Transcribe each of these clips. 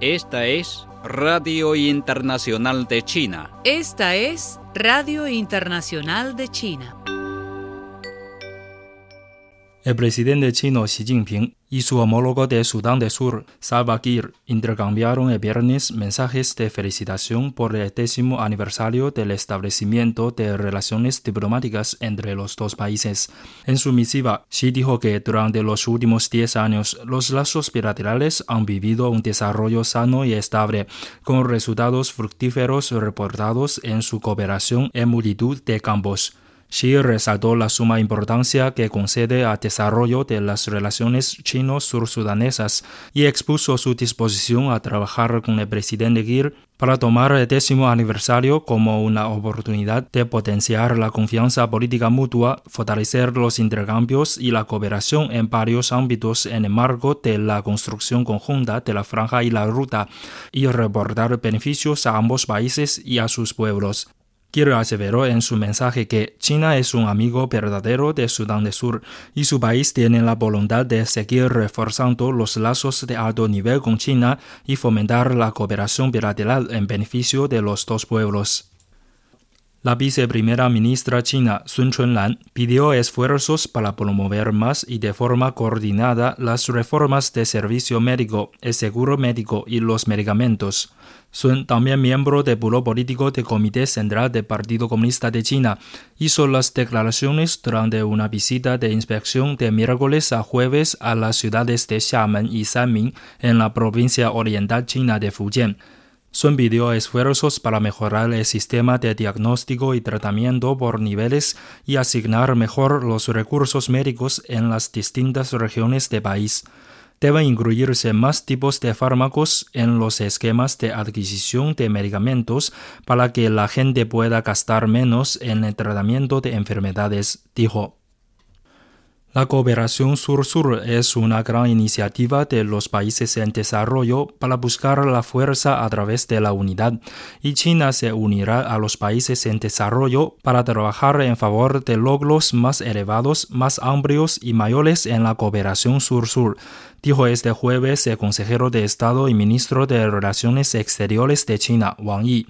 Esta es Radio Internacional de China. Esta es Radio Internacional de China. El presidente chino Xi Jinping y su homólogo de Sudán del Sur, Salva Kiir, intercambiaron el viernes mensajes de felicitación por el 10º aniversario del establecimiento de relaciones diplomáticas entre los dos países. En su misiva, Xi dijo que durante los últimos 10 años los lazos bilaterales han vivido un desarrollo sano y estable, con resultados fructíferos reportados en su cooperación en multitud de campos. Xi resaltó la suma importancia que concede al desarrollo de las relaciones chino-sur-sudanesas y expuso su disposición a trabajar con el presidente Kiir para tomar el 10º aniversario como una oportunidad de potenciar la confianza política mutua, fortalecer los intercambios y la cooperación en varios ámbitos en el marco de la construcción conjunta de la franja y la ruta, y reportar beneficios a ambos países y a sus pueblos. Kiir aseveró en su mensaje que China es un amigo verdadero de Sudán del Sur y su país tiene la voluntad de seguir reforzando los lazos de alto nivel con China y fomentar la cooperación bilateral en beneficio de los dos pueblos. La viceprimera ministra china Sun Chunlan pidió esfuerzos para promover más y de forma coordinada las reformas de servicio médico, el seguro médico y los medicamentos. Sun, también miembro del Buró Político del Comité Central del Partido Comunista de China, hizo las declaraciones durante una visita de inspección de miércoles a jueves a las ciudades de Xiamen y Sanming en la provincia oriental china de Fujian. Sun pidió esfuerzos para mejorar el sistema de diagnóstico y tratamiento por niveles y asignar mejor los recursos médicos en las distintas regiones del país. Deben incluirse más tipos de fármacos en los esquemas de adquisición de medicamentos para que la gente pueda gastar menos en el tratamiento de enfermedades, dijo. La cooperación sur-sur es una gran iniciativa de los países en desarrollo para buscar la fuerza a través de la unidad, y China se unirá a los países en desarrollo para trabajar en favor de logros más elevados, más amplios y mayores en la cooperación sur-sur, dijo este jueves el consejero de Estado y ministro de Relaciones Exteriores de China, Wang Yi.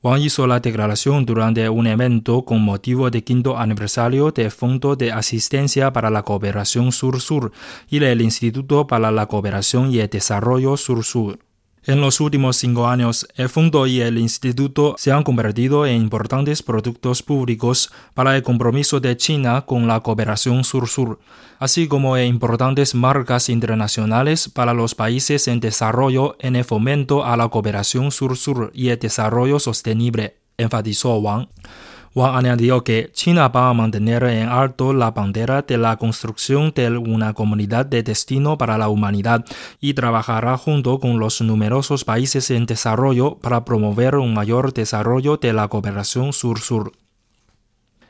Wang hizo la declaración durante un evento con motivo del 5º aniversario del Fondo de Asistencia para la Cooperación Sur-Sur y del Instituto para la Cooperación y el Desarrollo Sur-Sur. En los últimos 5 años, el Fondo y el Instituto se han convertido en importantes productos públicos para el compromiso de China con la cooperación sur-sur, así como en importantes marcas internacionales para los países en desarrollo en el fomento a la cooperación sur-sur y el desarrollo sostenible, enfatizó Wang. Wang añadió que China va a mantener en alto la bandera de la construcción de una comunidad de destino para la humanidad y trabajará junto con los numerosos países en desarrollo para promover un mayor desarrollo de la cooperación sur-sur.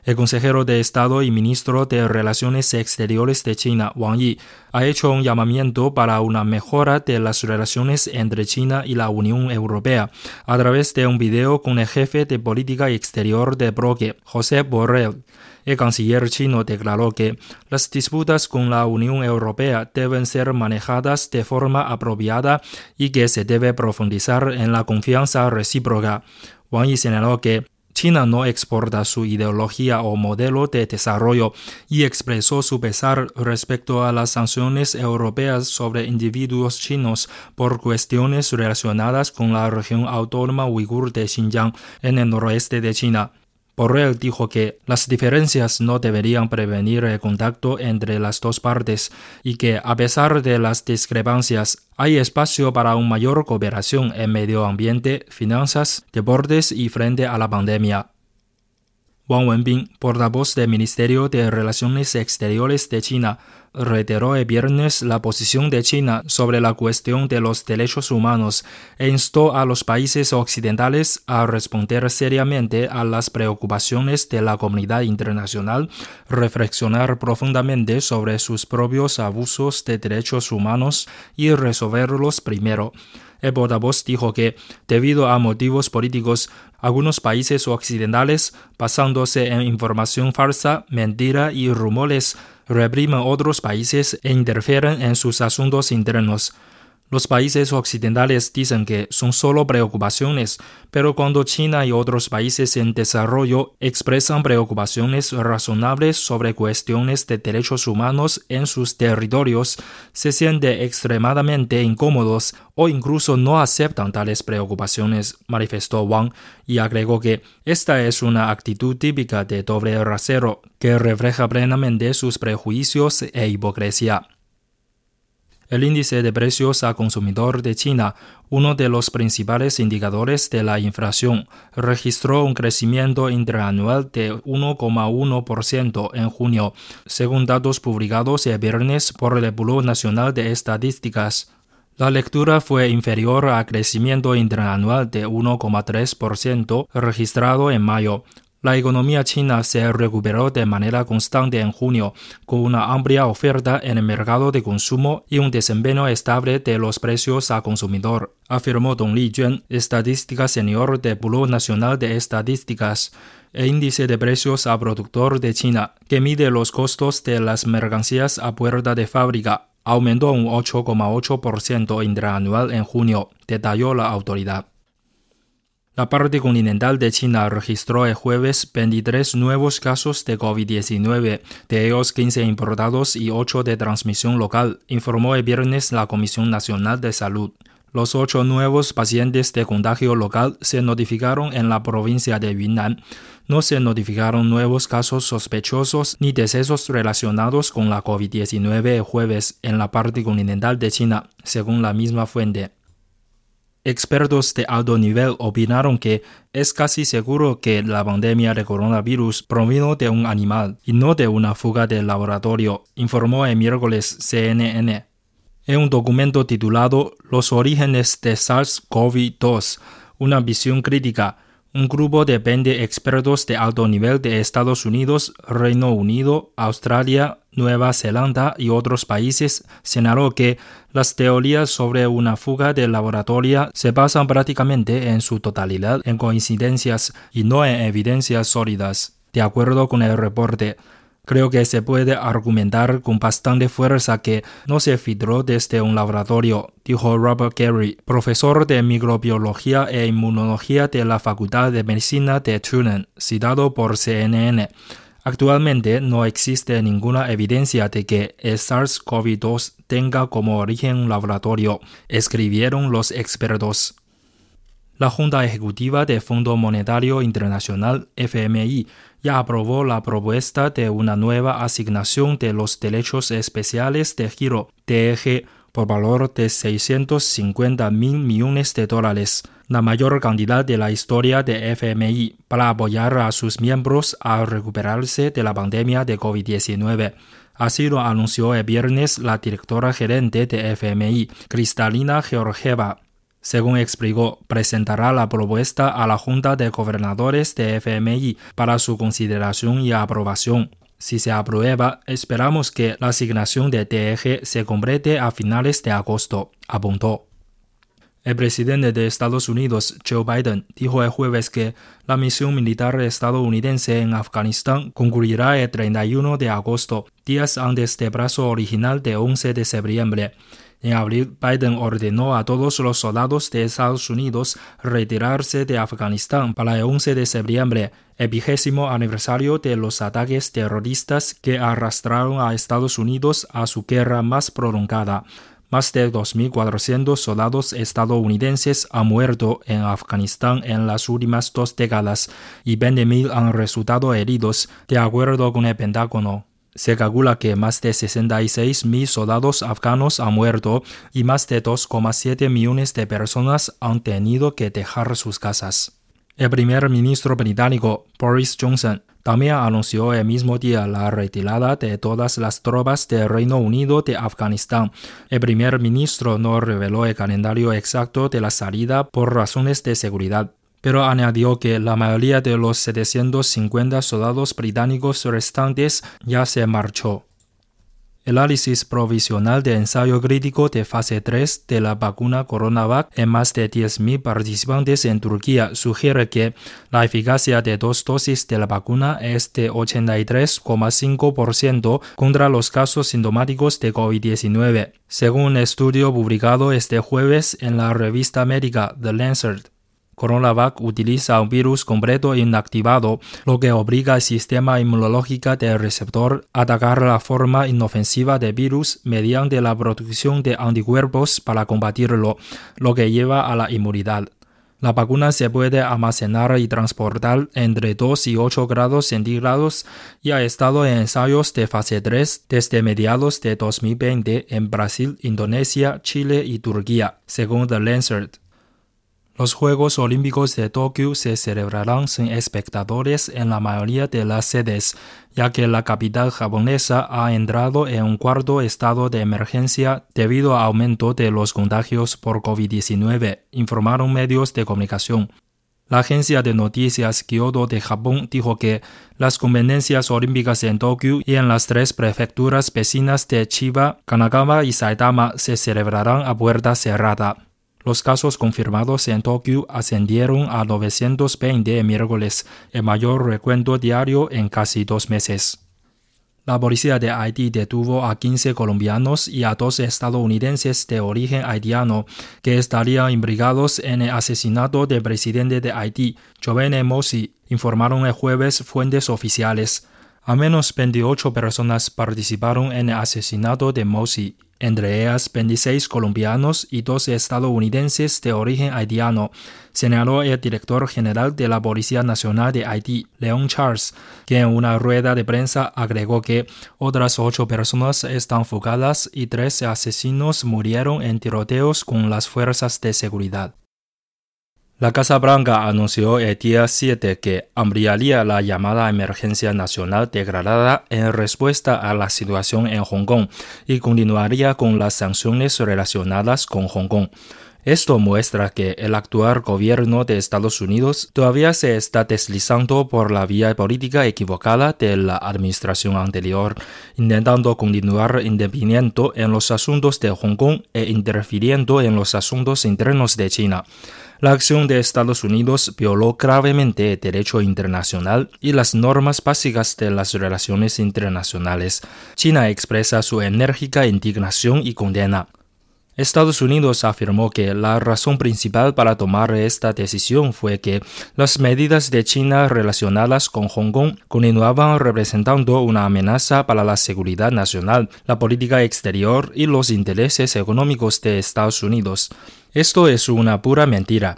El consejero de Estado y ministro de Relaciones Exteriores de China, Wang Yi, ha hecho un llamamiento para una mejora de las relaciones entre China y la Unión Europea a través de un video con el jefe de política exterior del bloque, José Borrell. El canciller chino declaró que las disputas con la Unión Europea deben ser manejadas de forma apropiada y que se debe profundizar en la confianza recíproca. Wang Yi señaló que China no exporta su ideología o modelo de desarrollo y expresó su pesar respecto a las sanciones europeas sobre individuos chinos por cuestiones relacionadas con la región autónoma uigur de Xinjiang en el noroeste de China. Borrell dijo que las diferencias no deberían prevenir el contacto entre las dos partes y que, a pesar de las discrepancias, hay espacio para una mayor cooperación en medio ambiente, finanzas, deportes y frente a la pandemia. Wang Wenbin, portavoz del Ministerio de Relaciones Exteriores de China, reiteró el viernes la posición de China sobre la cuestión de los derechos humanos e instó a los países occidentales a responder seriamente a las preocupaciones de la comunidad internacional, reflexionar profundamente sobre sus propios abusos de derechos humanos y resolverlos primero. El portavoz dijo que, debido a motivos políticos, algunos países occidentales, basándose en información falsa, mentira y rumores, reprimen otros países e interfieren en sus asuntos internos. Los países occidentales dicen que son solo preocupaciones, pero cuando China y otros países en desarrollo expresan preocupaciones razonables sobre cuestiones de derechos humanos en sus territorios, se sienten extremadamente incómodos o incluso no aceptan tales preocupaciones, manifestó Wang, y agregó que esta es una actitud típica de doble rasero que refleja plenamente sus prejuicios e hipocresía. El índice de precios a consumidor de China, uno de los principales indicadores de la inflación, registró un crecimiento interanual de 1,1% en junio, según datos publicados el viernes por el Bureau Nacional de Estadísticas. La lectura fue inferior al crecimiento interanual de 1,3% registrado en mayo. La economía china se recuperó de manera constante en junio, con una amplia oferta en el mercado de consumo y un desempeño estable de los precios al consumidor, afirmó Dong Lijuan, estadística senior del Bureau Nacional de Estadísticas. El índice de precios al productor de China, que mide los costos de las mercancías a puerta de fábrica, aumentó un 8,8% interanual en junio, detalló la autoridad. La parte continental de China registró el jueves 23 nuevos casos de COVID-19, de ellos 15 importados y 8 de transmisión local, informó el viernes la Comisión Nacional de Salud. Los 8 nuevos pacientes de contagio local se notificaron en la provincia de Yunnan. No se notificaron nuevos casos sospechosos ni decesos relacionados con la COVID-19 el jueves en la parte continental de China, según la misma fuente. Expertos de alto nivel opinaron que es casi seguro que la pandemia de coronavirus provino de un animal y no de una fuga de laboratorio, informó el miércoles CNN. En un documento titulado Los orígenes de SARS-CoV-2, una visión crítica, un grupo de 20 expertos de alto nivel de Estados Unidos, Reino Unido, Australia, Nueva Zelanda y otros países señaló que las teorías sobre una fuga de laboratorio se basan prácticamente en su totalidad en coincidencias y no en evidencias sólidas. De acuerdo con el reporte, creo que se puede argumentar con bastante fuerza que no se filtró desde un laboratorio, dijo Robert Carey, profesor de microbiología e inmunología de la Facultad de Medicina de Tulane, citado por CNN. Actualmente no existe ninguna evidencia de que el SARS-CoV-2 tenga como origen un laboratorio, escribieron los expertos. La Junta Ejecutiva del Fondo Monetario Internacional, FMI, ya aprobó la propuesta de una nueva asignación de los derechos especiales de giro, DEG, por valor de $650 mil millones, la mayor cantidad de la historia de FMI, para apoyar a sus miembros a recuperarse de la pandemia de COVID-19. Así lo anunció el viernes la directora gerente de FMI, Kristalina Georgieva. Según explicó, presentará la propuesta a la Junta de Gobernadores de FMI para su consideración y aprobación. Si se aprueba, esperamos que la asignación de DEG se complete a finales de agosto, apuntó. El presidente de Estados Unidos, Joe Biden, dijo el jueves que la misión militar estadounidense en Afganistán concluirá el 31 de agosto, días antes del plazo original de 11 de septiembre. En abril, Biden ordenó a todos los soldados de Estados Unidos retirarse de Afganistán para el 11 de septiembre, el 20º aniversario de los ataques terroristas que arrastraron a Estados Unidos a su guerra más prolongada. Más de 2.400 soldados estadounidenses han muerto en Afganistán en las últimas 2 décadas y 20.000 han resultado heridos, de acuerdo con el Pentágono. Se calcula que más de 66.000 soldados afganos han muerto y más de 2,7 millones de personas han tenido que dejar sus casas. El primer ministro británico, Boris Johnson, también anunció el mismo día la retirada de todas las tropas del Reino Unido de Afganistán. El primer ministro no reveló el calendario exacto de la salida por razones de seguridad, pero añadió que la mayoría de los 750 soldados británicos restantes ya se marchó. El análisis provisional de ensayo crítico de fase 3 de la vacuna CoronaVac en más de 10.000 participantes en Turquía sugiere que la eficacia de dos dosis de la vacuna es de 83,5% contra los casos sintomáticos de COVID-19, según un estudio publicado este jueves en la revista médica The Lancet. CoronaVac utiliza un virus completo inactivado, lo que obliga al sistema inmunológico del receptor a atacar la forma inofensiva del virus mediante la producción de anticuerpos para combatirlo, lo que lleva a la inmunidad. La vacuna se puede almacenar y transportar entre 2 y 8 grados centígrados y ha estado en ensayos de fase 3 desde mediados de 2020 en Brasil, Indonesia, Chile y Turquía, según The Lancet. Los Juegos Olímpicos de Tokio se celebrarán sin espectadores en la mayoría de las sedes, ya que la capital japonesa ha entrado en un cuarto estado de emergencia debido al aumento de los contagios por COVID-19, informaron medios de comunicación. La agencia de noticias Kyodo de Japón dijo que las competencias olímpicas en Tokio y en las tres prefecturas vecinas de Chiba, Kanagawa y Saitama se celebrarán a puerta cerrada. Los casos confirmados en Tokio ascendieron a 920 el miércoles, el mayor recuento diario en casi 2 meses. La policía de Haití detuvo a 15 colombianos y a 2 estadounidenses de origen haitiano que estarían implicados en el asesinato del presidente de Haití, Jovenel Moïse, informaron el jueves fuentes oficiales. Al menos 28 personas participaron en el asesinato de Moïse, entre ellas 26 colombianos y 2 estadounidenses de origen haitiano, señaló el director general de la Policía Nacional de Haití, Leon Charles, que en una rueda de prensa agregó que otras 8 personas están fugadas y 3 asesinos murieron en tiroteos con las fuerzas de seguridad. La Casa Blanca anunció el día 7 que ampliaría la llamada emergencia nacional declarada en respuesta a la situación en Hong Kong y continuaría con las sanciones relacionadas con Hong Kong. Esto muestra que el actual gobierno de Estados Unidos todavía se está deslizando por la vía política equivocada de la administración anterior, intentando continuar interviniendo en los asuntos de Hong Kong e interfiriendo en los asuntos internos de China. La acción de Estados Unidos violó gravemente el derecho internacional y las normas básicas de las relaciones internacionales. China expresa su enérgica indignación y condena. Estados Unidos afirmó que la razón principal para tomar esta decisión fue que las medidas de China relacionadas con Hong Kong continuaban representando una amenaza para la seguridad nacional, la política exterior y los intereses económicos de Estados Unidos. Esto es una pura mentira.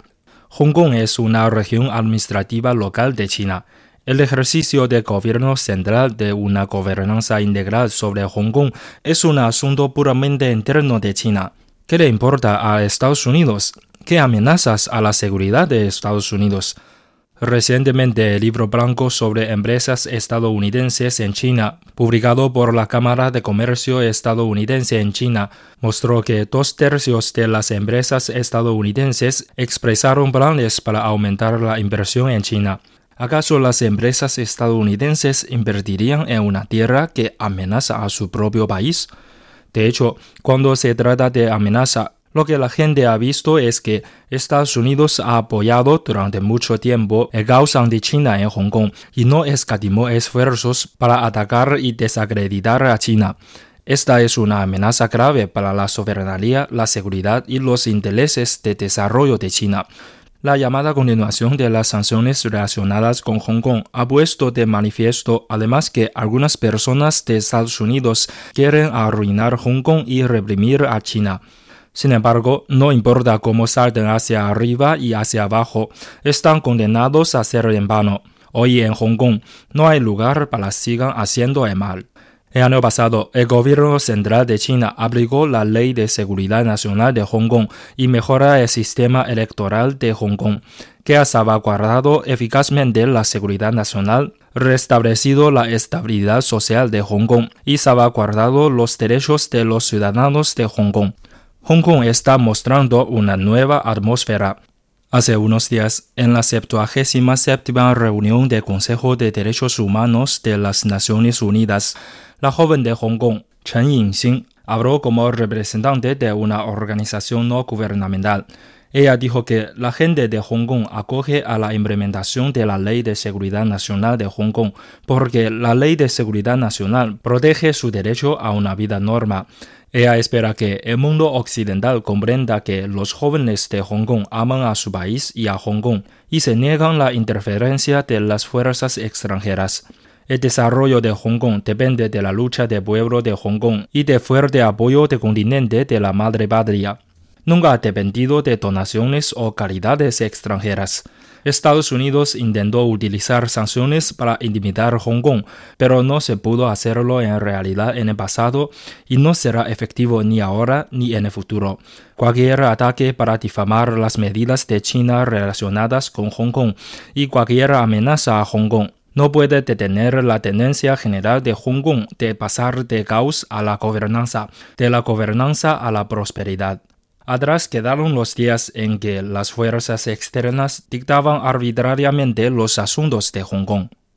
Hong Kong es una región administrativa local de China. El ejercicio del gobierno central de una gobernanza integral sobre Hong Kong es un asunto puramente interno de China. ¿Qué le importa a Estados Unidos? ¿Qué amenazas a la seguridad de Estados Unidos? Recientemente, el libro blanco sobre empresas estadounidenses en China, publicado por la Cámara de Comercio estadounidense en China, mostró que 2/3 de las empresas estadounidenses expresaron planes para aumentar la inversión en China. ¿Acaso las empresas estadounidenses invertirían en una tierra que amenaza a su propio país? De hecho, cuando se trata de amenaza, lo que la gente ha visto es que Estados Unidos ha apoyado durante mucho tiempo el caos anti-China en Hong Kong y no escatimó esfuerzos para atacar y desacreditar a China. Esta es una amenaza grave para la soberanía, la seguridad y los intereses de desarrollo de China. La llamada continuación de las sanciones relacionadas con Hong Kong ha puesto de manifiesto además que algunas personas de Estados Unidos quieren arruinar Hong Kong y reprimir a China. Sin embargo, no importa cómo salten hacia arriba y hacia abajo, están condenados a ser en vano. Hoy en Hong Kong no hay lugar para que sigan haciendo el mal. El año pasado, el gobierno central de China aplicó la Ley de Seguridad Nacional de Hong Kong y mejora el sistema electoral de Hong Kong, que ha salvaguardado eficazmente la seguridad nacional, restablecido la estabilidad social de Hong Kong y salvaguardado los derechos de los ciudadanos de Hong Kong. Hong Kong está mostrando una nueva atmósfera. Hace unos días, en la 77ª reunión del Consejo de Derechos Humanos de las Naciones Unidas, la joven de Hong Kong, Chen Yingxin, habló como representante de una organización no gubernamental. Ella dijo que la gente de Hong Kong acoge a la implementación de la Ley de Seguridad Nacional de Hong Kong, porque la Ley de Seguridad Nacional protege su derecho a una vida normal. Ella espera que el mundo occidental comprenda que los jóvenes de Hong Kong aman a su país y a Hong Kong y se niegan la interferencia de las fuerzas extranjeras. El desarrollo de Hong Kong depende de la lucha del pueblo de Hong Kong y del fuerte apoyo del continente de la madre patria. Nunca ha dependido de donaciones o caridades extranjeras. Estados Unidos intentó utilizar sanciones para intimidar a Hong Kong, pero no se pudo hacerlo en realidad en el pasado y no será efectivo ni ahora ni en el futuro. Cualquier ataque para difamar las medidas de China relacionadas con Hong Kong y cualquier amenaza a Hong Kong no puede detener la tendencia general de Hong Kong de pasar del caos a la gobernanza, de la gobernanza a la prosperidad. Atrás quedaron los días en que las fuerzas externas dictaban arbitrariamente los asuntos de Hong Kong.